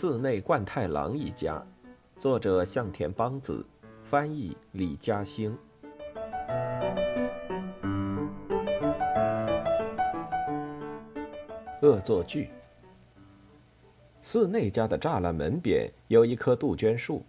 寺内贯太郎一家，作者向田邦子，翻译李嘉兴。恶作剧。寺内家的栅栏门边有一棵杜鹃树，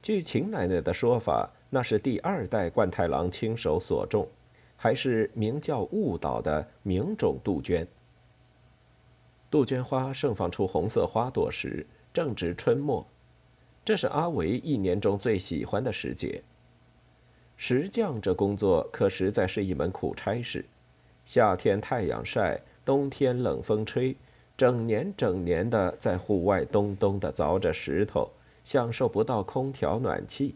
据秦奶奶的说法，那是第二代贯太郎亲手所种，还是名叫雾岛的名种杜鹃。杜鹃花盛放出红色花朵时，正值春末，这是阿维一年中最喜欢的时节。石匠这工作可实在是一门苦差事，夏天太阳晒，冬天冷风吹，整年的在户外咚咚的凿着石头，享受不到空调暖气。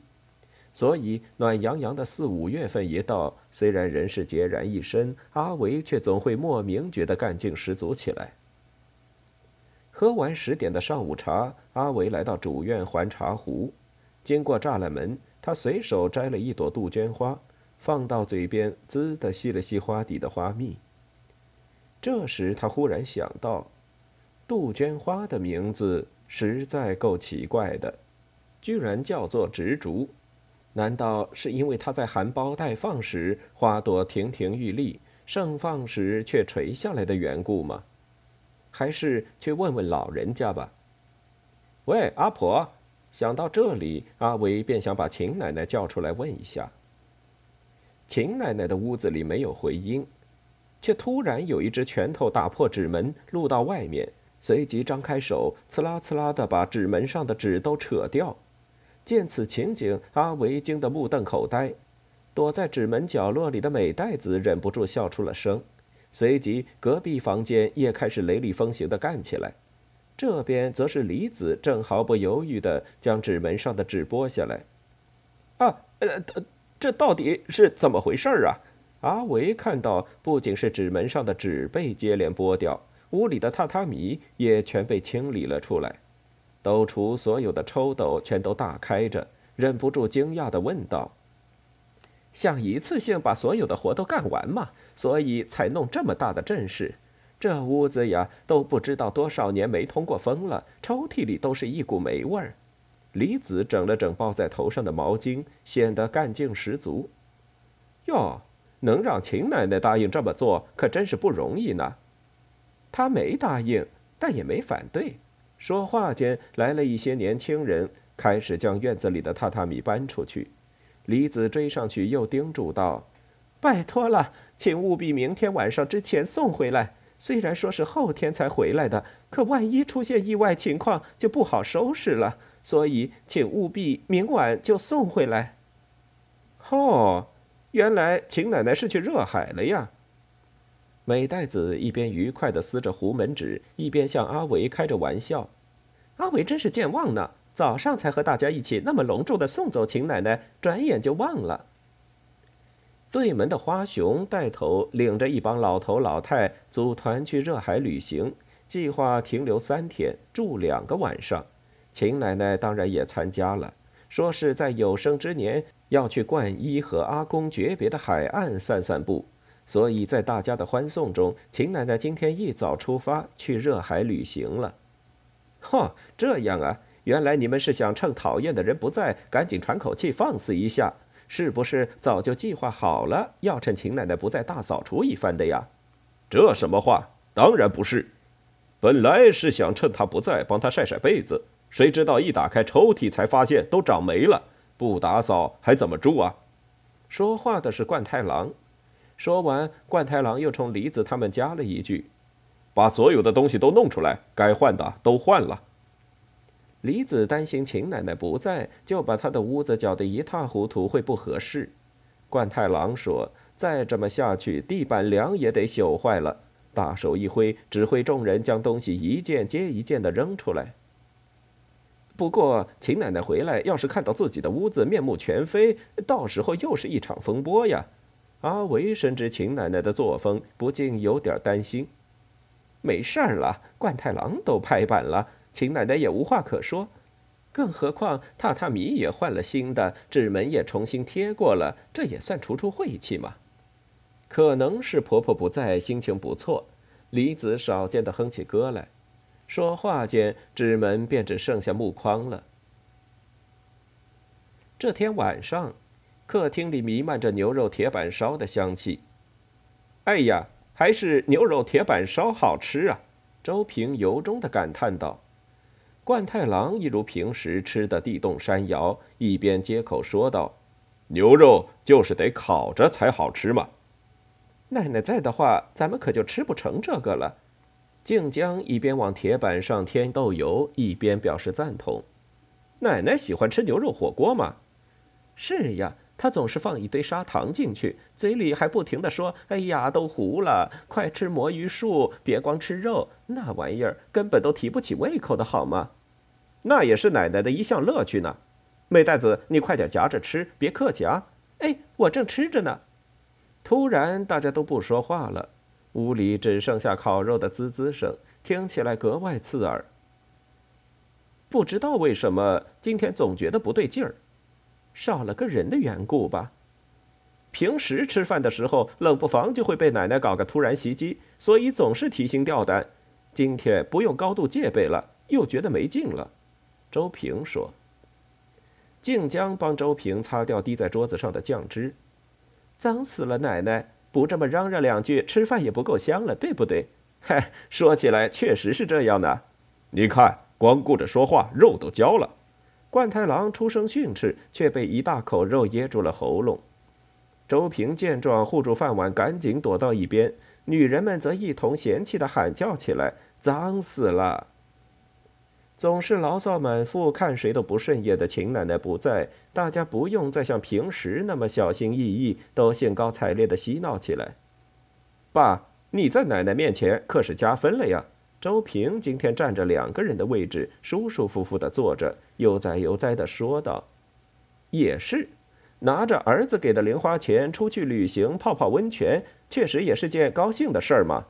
所以暖洋洋的4、5月份一到，虽然人是孑然一身，阿维却总会莫名觉得干劲十足起来。喝完10点的上午茶，阿维来到主院还茶壶，经过栅栏门，他随手摘了一朵杜鹃花，放到嘴边，滋地吸了吸花底的花蜜。这时他忽然想到，杜鹃花的名字实在够奇怪的，居然叫做执竹。难道是因为它在含苞待放时花朵亭亭玉立，盛放时却垂下来的缘故吗？还是去问问老人家吧。喂，阿婆！想到这里，阿维便想把秦奶奶叫出来问一下。秦奶奶的屋子里没有回音，却突然有一只拳头打破纸门，露到外面，随即张开手，刺啦刺啦地把纸门上的纸都扯掉。见此情景，阿维惊得目瞪口呆，躲在纸门角落里的美代子忍不住笑出了声。随即隔壁房间也开始雷厉风行地干起来，这边则是李子正毫不犹豫地将纸门上的纸剥下来。这到底是怎么回事啊？阿维看到不仅是纸门上的纸被接连剥掉，屋里的榻榻米也全被清理了出来，斗橱所有的抽斗全都大开着，忍不住惊讶地问道：“想一次性把所有的活都干完嘛，所以才弄这么大的阵势。这屋子呀，都不知道多少年没通过风了，抽屉里都是一股霉味儿。”李子整了整抱在头上的毛巾，显得干劲十足。哟，能让秦奶奶答应这么做，可真是不容易呢。她没答应，但也没反对。说话间，来了一些年轻人，开始将院子里的榻榻米搬出去。李子追上去又叮嘱道：“拜托了，请务必明天晚上之前送回来。虽然说是后天才回来的，可万一出现意外情况就不好收拾了，所以请务必明晚就送回来。”哦，原来秦奶奶是去热海了呀。美代子一边愉快地撕着糊门纸，一边向阿维开着玩笑。阿维真是健忘呢，早上才和大家一起那么隆重地送走秦奶奶，转眼就忘了。对门的花熊带头领着一帮老头老太组团去热海旅行，计划停留3天，住2个晚上。秦奶奶当然也参加了，说是在有生之年要去冠一和阿公诀别的海岸散散步。所以在大家的欢送中，秦奶奶今天一早出发去热海旅行了。这样啊，原来你们是想趁讨厌的人不在，赶紧喘口气放肆一下，是不是早就计划好了，要趁秦奶奶不在大扫除一番的呀？这什么话，当然不是。本来是想趁她不在帮她晒晒被子，谁知道一打开抽屉才发现都长霉了，不打扫还怎么住啊？说话的是贯太郎。说完，贯太郎又冲梨子他们加了一句：“把所有的东西都弄出来，该换的都换了。”梨子担心秦奶奶不在，就把她的屋子搅得一塌糊涂会不合适。贯太郎说：“再这么下去，地板梁也得朽坏了。”大手一挥，指挥众人将东西一件接一件地扔出来。不过秦奶奶回来，要是看到自己的屋子面目全非，到时候又是一场风波呀。阿维深知秦奶奶的作风，不禁有点担心。没事儿了，贯太郎都拍板了，秦奶奶也无话可说。更何况榻榻米也换了新的，纸门也重新贴过了，这也算除除晦气嘛。可能是婆婆不在，心情不错，李子少见地哼起歌来。说话间，纸门便只剩下木框了。这天晚上，客厅里弥漫着牛肉铁板烧的香气。哎呀，还是牛肉铁板烧好吃啊！周平由衷地感叹道。冠太郎一如平时吃的地动山摇，一边接口说道：“牛肉就是得烤着才好吃嘛。”奶奶在的话，咱们可就吃不成这个了。静江一边往铁板上添豆油，一边表示赞同。奶奶喜欢吃牛肉火锅吗？是呀，她总是放一堆砂糖进去，嘴里还不停地说：“哎呀，都糊了，快吃魔芋树，别光吃肉，那玩意儿根本都提不起胃口的好吗？”那也是奶奶的一项乐趣呢。美代子，你快点夹着吃，别克夹。哎，我正吃着呢。突然，大家都不说话了，屋里只剩下烤肉的滋滋声，听起来格外刺耳。不知道为什么，今天总觉得不对劲儿，少了个人的缘故吧。平时吃饭的时候，冷不防就会被奶奶搞个突然袭击，所以总是提心吊胆。今天不用高度戒备了，又觉得没劲了。周平说。静江帮周平擦掉滴在桌子上的酱汁。脏死了，奶奶！不这么嚷嚷两句，吃饭也不够香了，对不对？嗨，说起来确实是这样呢。你看，光顾着说话，肉都焦了。冠太郎出声训斥，却被一大口肉噎住了喉咙。周平见状，护住饭碗，赶紧躲到一边。女人们则一同嫌弃地喊叫起来：“脏死了！”总是牢骚满腹、看谁都不顺眼的秦奶奶不在，大家不用再像平时那么小心翼翼，都兴高采烈地嬉闹起来。爸，你在奶奶面前可是加分了呀！周平今天占着两个人的位置，舒舒服服地坐着，悠哉悠哉地说道：“也是，拿着儿子给的零花钱出去旅行、泡泡温泉，确实也是件高兴的事儿嘛。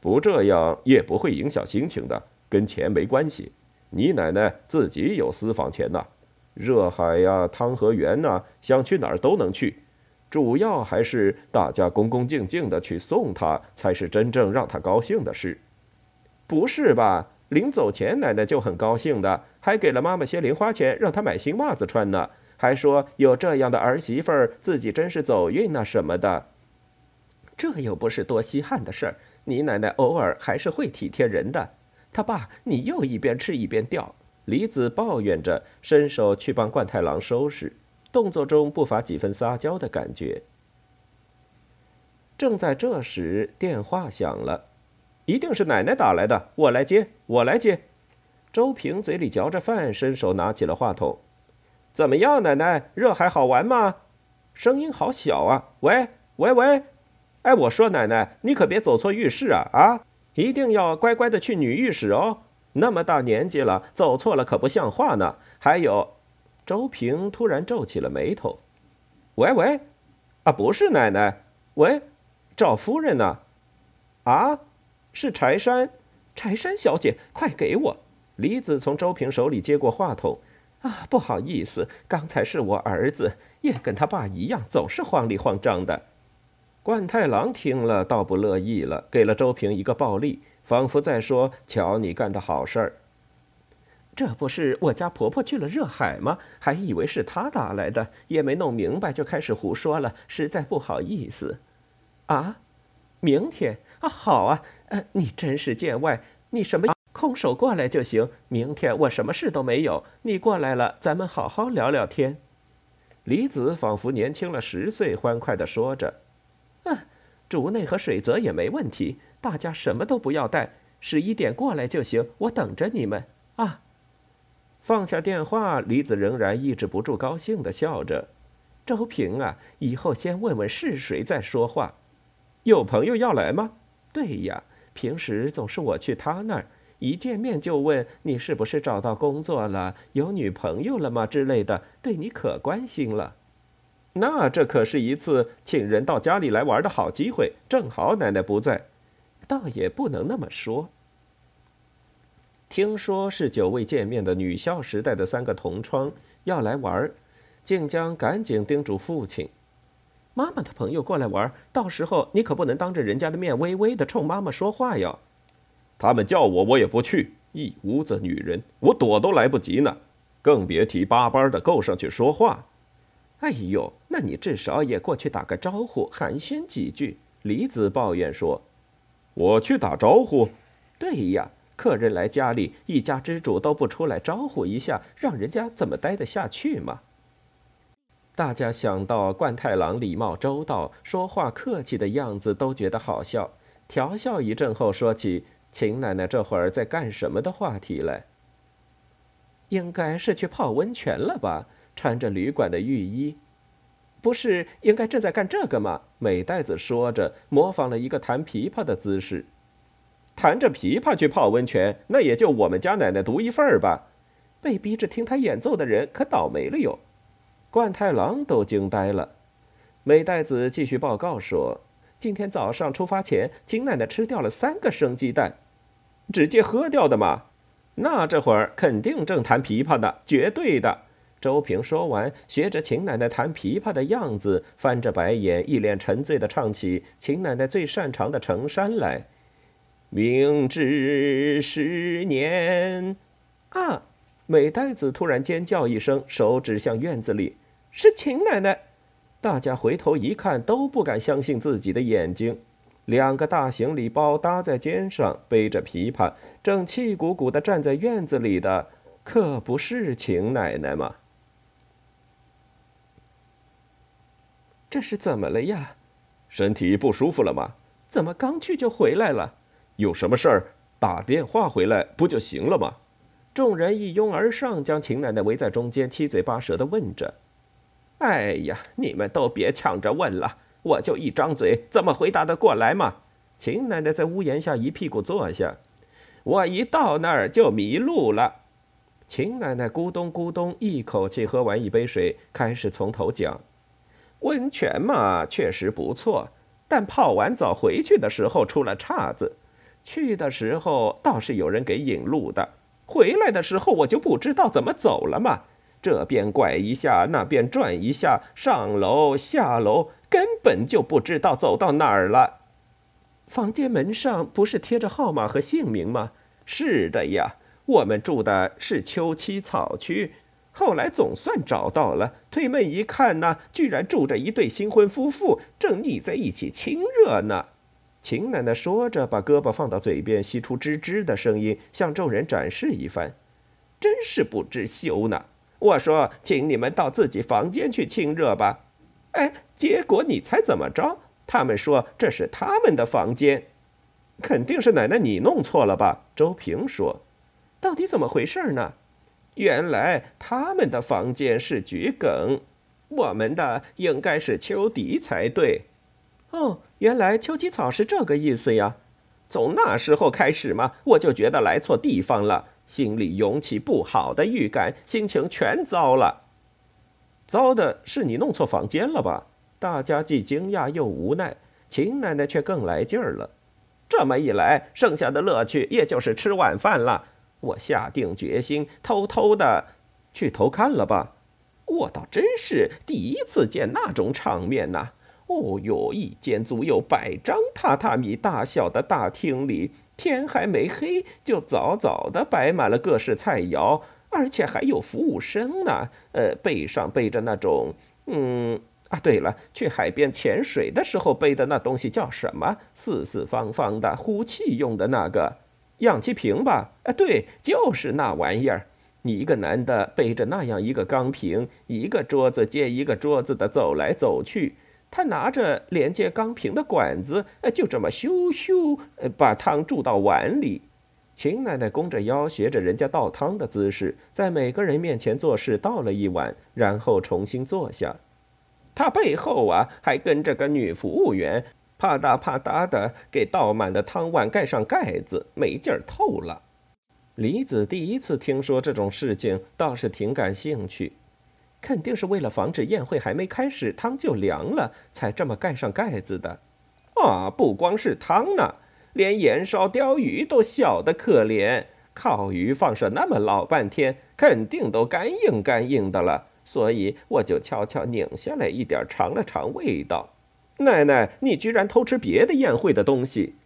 不这样也不会影响心情的，跟钱没关系。”你奶奶自己有私房钱呐，热海呀、汤和园呐，想去哪儿都能去，主要还是大家恭恭敬敬的去送她，才是真正让她高兴的事。不是吧？临走前奶奶就很高兴的，还给了妈妈些零花钱，让她买新袜子穿呢，还说有这样的儿媳妇儿，自己真是走运呐什么的。这又不是多稀罕的事儿，你奶奶偶尔还是会体贴人的。他爸，你又一边吃一边掉。李子抱怨着，伸手去帮冠太郎收拾，动作中不乏几分撒娇的感觉。正在这时，电话响了，一定是奶奶打来的，我来接，我来接。周平嘴里嚼着饭，伸手拿起了话筒。怎么样，奶奶，热海好玩吗？声音好小啊！喂喂喂！哎，我说奶奶，你可别走错浴室啊！啊！一定要乖乖的去女浴室哦，那么大年纪了，走错了可不像话呢。还有，周平突然皱起了眉头。喂喂，啊不是奶奶，喂，赵夫人呢？啊，是柴山，柴山小姐，快给我！李子从周平手里接过话筒。啊，不好意思，刚才是我儿子，也跟他爸一样，总是慌里慌张的。冠太郎听了倒不乐意了，给了周平一个暴力，仿佛在说：“瞧你干的好事儿！”这不是我家婆婆去了热海吗？还以为是她打来的，也没弄明白就开始胡说了，实在不好意思。啊，明天啊，好啊，你真是见外，你什么空手过来就行。明天我什么事都没有，你过来了，咱们好好聊聊天。李子仿佛年轻了10岁，欢快地说着。竹内和水泽也没问题，大家什么都不要带，11点过来就行，我等着你们啊！放下电话，李子仍然抑制不住高兴地笑着。周平啊，以后先问问是谁在说话。有朋友要来吗？对呀，平时总是我去他那儿，一见面就问你是不是找到工作了，有女朋友了吗之类的，对你可关心了。那这可是一次请人到家里来玩的好机会，正好奶奶不在，倒也不能那么说。听说是久未见面的女校时代的3个同窗要来玩，静江赶紧叮嘱父亲：“妈妈的朋友过来玩，到时候你可不能当着人家的面微微的冲妈妈说话哟。”他们叫我，我也不去。一屋子女人，我躲都来不及呢，更别提巴巴的够上去说话。哎呦，那你至少也过去打个招呼，寒暄几句。李子抱怨说：“我去打招呼？对呀，客人来家里，一家之主都不出来招呼一下，让人家怎么待得下去嘛？”大家想到冠太郎礼貌周到、说话客气的样子，都觉得好笑。调笑一阵后，说起秦奶奶这会儿在干什么的话题来。应该是去泡温泉了吧？穿着旅馆的浴衣。不是应该正在干这个吗？美代子说着，模仿了一个弹琵琶的姿势。弹着琵琶去泡温泉，那也就我们家奶奶独一份儿吧。被逼着听她演奏的人可倒霉了哟。冠太郎都惊呆了。美代子继续报告说，今天早上出发前，秦奶奶吃掉了3个生鸡蛋。直接喝掉的嘛？那这会儿肯定正弹琵琶的，绝对的。周平说完，学着秦奶奶弹琵琶的样子，翻着白眼，一脸沉醉地唱起秦奶奶最擅长的《成山》来。明治10年啊！美代子突然尖叫一声，手指向院子里，是秦奶奶！大家回头一看，都不敢相信自己的眼睛。2个大行李包搭在肩上，背着琵琶，正气鼓鼓地站在院子里的，可不是秦奶奶吗？这是怎么了呀？身体不舒服了吗？怎么刚去就回来了？有什么事儿打电话回来不就行了吗？众人一拥而上，将秦奶奶围在中间，七嘴八舌地问着。哎呀，你们都别抢着问了，我就一张嘴，怎么回答得过来嘛？秦奶奶在屋檐下一屁股坐下，我一到那儿就迷路了。秦奶奶咕咚咕咚一口气喝完一杯水，开始从头讲。温泉嘛，确实不错，但泡完澡回去的时候出了岔子。去的时候倒是有人给引路的，回来的时候我就不知道怎么走了嘛。这边拐一下，那边转一下，上楼下楼，根本就不知道走到哪儿了。房间门上不是贴着号码和姓名吗？是的呀。我们住的是秋栖草区，后来总算找到了。推门一看呢，居然住着一对新婚夫妇，正腻在一起亲热呢。秦奶奶说着，把胳膊放到嘴边，吸出吱吱的声音，向众人展示一番。真是不知羞呢！我说，请你们到自己房间去亲热吧。哎，结果你猜怎么着？他们说这是他们的房间。肯定是奶奶你弄错了吧？周平说。到底怎么回事呢？原来他们的房间是桔梗，我们的应该是秋荻才对。哦，原来秋姬草是这个意思呀。从那时候开始嘛，我就觉得来错地方了，心里涌起不好的预感，心情全糟了。糟的是你弄错房间了吧？大家既惊讶又无奈，秦奶奶却更来劲儿了。这么一来，剩下的乐趣也就是吃晚饭了。我下定决心，偷偷的去偷看了吧。我倒真是第一次见那种场面呐！哦哟，一间足有100张榻榻米大小的大厅里，天还没黑就早早的摆满了各式菜肴，而且还有服务生呢。背上背着那种……对了，去海边潜水的时候背的那东西叫什么？四四方方的，呼气用的那个。氧气瓶吧，对，就是那玩意儿。你一个男的背着那样一个钢瓶，一个桌子接一个桌子的走来走去。他拿着连接钢瓶的管子，就这么咻咻，把汤注到碗里。秦奶奶弓着腰，学着人家倒汤的姿势，在每个人面前做事，倒了一碗，然后重新坐下。他背后还跟着个女服务员。啪嗒啪嗒的给倒满的汤碗盖上盖子，没劲儿透了。李子第一次听说这种事情，倒是挺感兴趣。肯定是为了防止宴会还没开始汤就凉了，才这么盖上盖子的。不光是汤呢，连盐烧鲷鱼都小得可怜。烤鱼放上那么老半天，肯定都干硬干硬的了，所以我就悄悄拧下来一点，尝了尝味道。奶奶，你居然偷吃别的宴会的东西！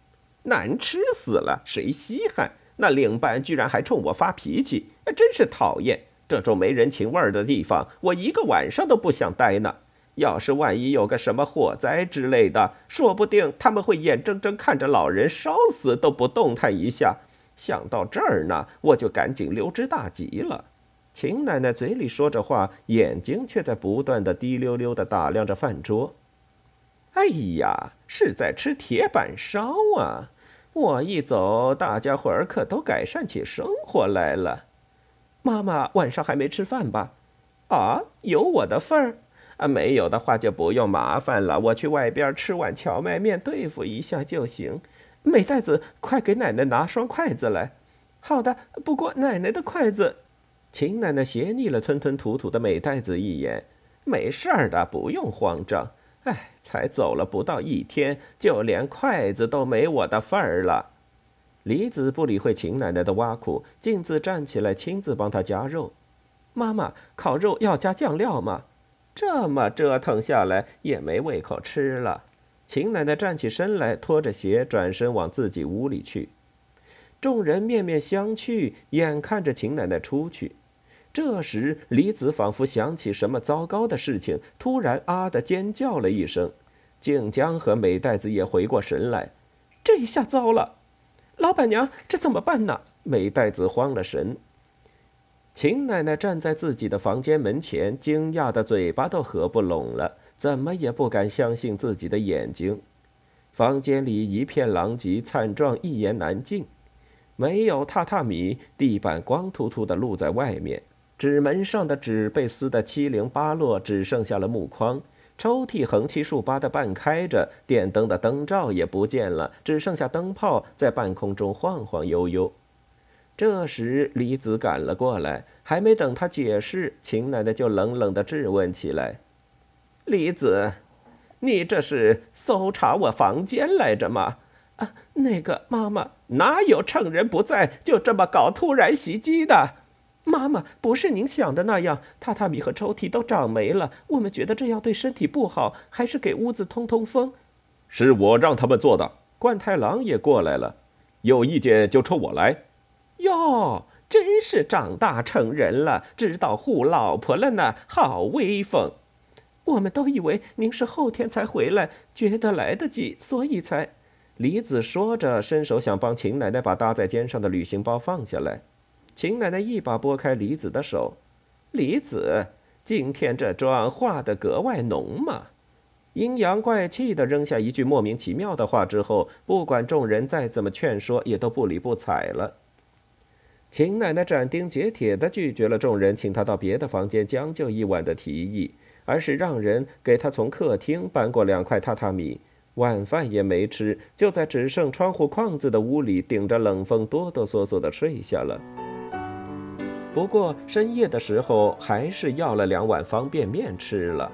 难吃死了，谁稀罕？那领班居然还冲我发脾气，真是讨厌！这种没人情味儿的地方，我一个晚上都不想待呢。要是万一有个什么火灾之类的，说不定他们会眼睁睁看着老人烧死都不动弹一下。想到这儿呢，我就赶紧溜之大吉了。秦奶奶嘴里说着话，眼睛却在不断的滴溜溜的打量着饭桌。哎呀，是在吃铁板烧啊！我一走，大家伙儿可都改善起生活来了。妈妈晚上还没吃饭吧？啊，有我的份儿。啊，没有的话就不用麻烦了，我去外边吃碗荞麦面对付一下就行。美袋子，快给奶奶拿双筷子来。好的，不过奶奶的筷子……秦奶奶斜睨了吞吞吐吐的美袋子一眼，没事儿的，不用慌张。哎，才走了不到一天，就连筷子都没我的份儿了。李子不理会秦奶奶的挖苦，径自站起来，亲自帮她夹肉。妈妈，烤肉要加酱料吗？这么折腾下来也没胃口吃了。秦奶奶站起身来，拖着鞋转身往自己屋里去。众人面面相觑，眼看着秦奶奶出去。这时，李子仿佛想起什么糟糕的事情，突然啊的尖叫了一声。静江和美袋子也回过神来，这一下糟了！老板娘，这怎么办呢？美袋子慌了神。秦奶奶站在自己的房间门前，惊讶的嘴巴都合不拢了，怎么也不敢相信自己的眼睛。房间里一片狼藉，惨状一言难尽。没有榻榻米，地板光秃秃的露在外面。纸门上的纸被撕得七零八落，只剩下了木框。抽屉横七竖八的半开着，电灯的灯罩也不见了，只剩下灯泡在半空中晃晃悠悠。这时李子赶了过来，还没等他解释，秦奶奶就冷冷地质问起来：“李子，你这是搜查我房间来着吗？啊，那个妈妈，哪有趁人不在就这么搞突然袭击的？”妈妈，不是您想的那样，榻榻米和抽屉都长霉了，我们觉得这样对身体不好，还是给屋子通通风。是我让他们做的。冠太郎也过来了，有意见就冲我来。哟，真是长大成人了，知道护老婆了呢，好威风。我们都以为您是后天才回来，觉得来得及，所以才……李子说着，伸手想帮秦奶奶把搭在肩上的旅行包放下来。秦奶奶一把拨开李子的手，李子，今天这妆化得格外浓嘛。阴阳怪气地扔下一句莫名其妙的话之后，不管众人再怎么劝说，也都不理不睬了。秦奶奶斩钉截铁地拒绝了众人请她到别的房间将就一晚的提议，而是让人给她从客厅搬过2块榻榻米。晚饭也没吃，就在只剩窗户框子的屋里顶着冷风哆哆嗦嗦地睡下了。不过深夜的时候，还是要了2碗方便面吃了。